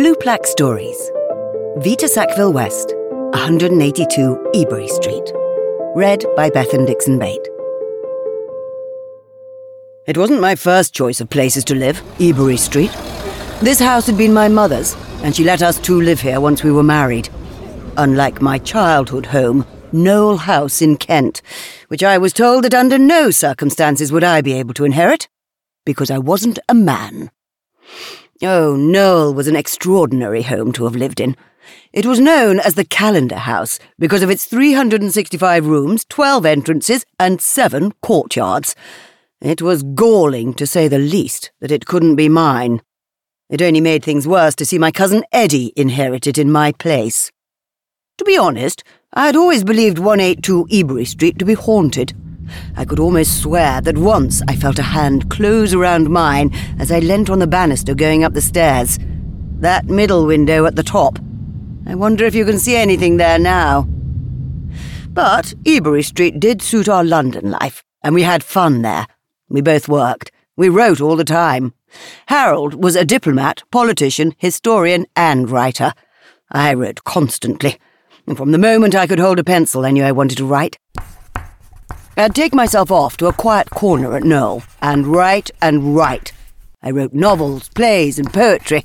Blue Plaque Stories. Vita Sackville-West, 182 Ebury Street. Read by Bethan Dixon-Bate. It wasn't my first choice of places to live, Ebury Street. This house had been my mother's, and she let us two live here once we were married. Unlike my childhood home, Knole House in Kent, which I was told that under no circumstances would I be able to inherit, because I wasn't a man. Oh, Knole was an extraordinary home to have lived in. It was known as the Calendar House because of its 365 rooms, 12 entrances, and 7 courtyards. It was galling, to say the least, that it couldn't be mine. It only made things worse to see my cousin Eddie inherit it in my place. To be honest, I had always believed 182 Ebury Street to be haunted. I could almost swear that once I felt a hand close around mine as I leant on the banister going up the stairs. That middle window at the top. I wonder if you can see anything there now. But Ebury Street did suit our London life, and we had fun there. We both worked. We wrote all the time. Harold was a diplomat, politician, historian, and writer. I wrote constantly, and from the moment I could hold a pencil I knew I wanted to write. I'd take myself off to a quiet corner at Knole and write. I wrote novels, plays, and poetry,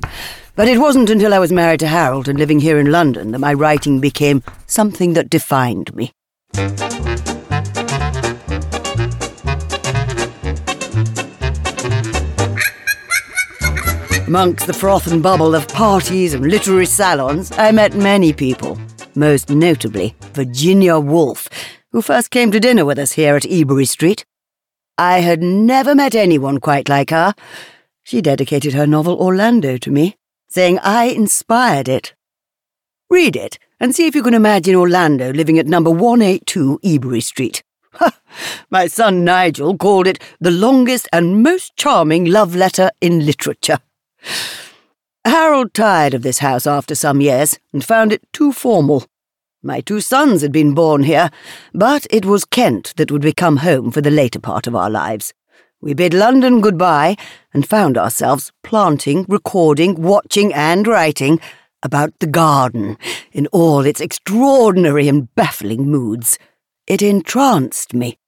but it wasn't until I was married to Harold and living here in London that my writing became something that defined me. Amongst the froth and bubble of parties and literary salons, I met many people, most notably Virginia Woolf, who first came to dinner with us here at Ebury Street. I had never met anyone quite like her. She dedicated her novel Orlando to me, saying I inspired it. Read it and see if you can imagine Orlando living at number 182 Ebury Street. My son Nigel called it the longest and most charming love letter in literature. Harold tired of this house after some years and found it too formal. My two sons had been born here, but it was Kent that would become home for the later part of our lives. We bid London goodbye and found ourselves planting, recording, watching and writing about the garden in all its extraordinary and baffling moods. It entranced me.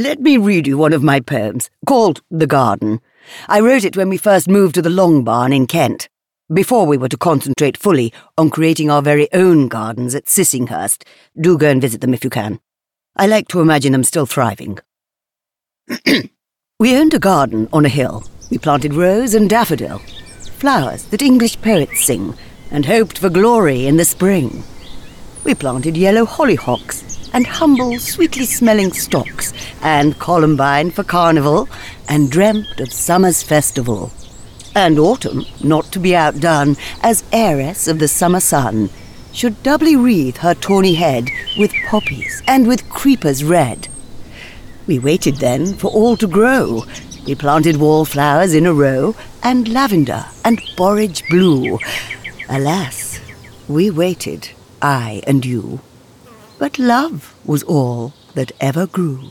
Let me read you one of my poems, called The Garden. I wrote it when we first moved to the Long Barn in Kent, before we were to concentrate fully on creating our very own gardens at Sissinghurst. Do go and visit them if you can. I like to imagine them still thriving. We owned a garden on a hill. We planted rose and daffodil, flowers that English poets sing, and hoped for glory in the spring. We planted yellow hollyhocks and humble, sweetly-smelling stocks, and columbine for carnival, and dreamt of summer's festival. And autumn, not to be outdone, as heiress of the summer sun, should doubly wreathe her tawny head with poppies and with creepers red. We waited then for all to grow. We planted wallflowers in a row, and lavender and borage blue. Alas, we waited, I and you, but love was all that ever grew.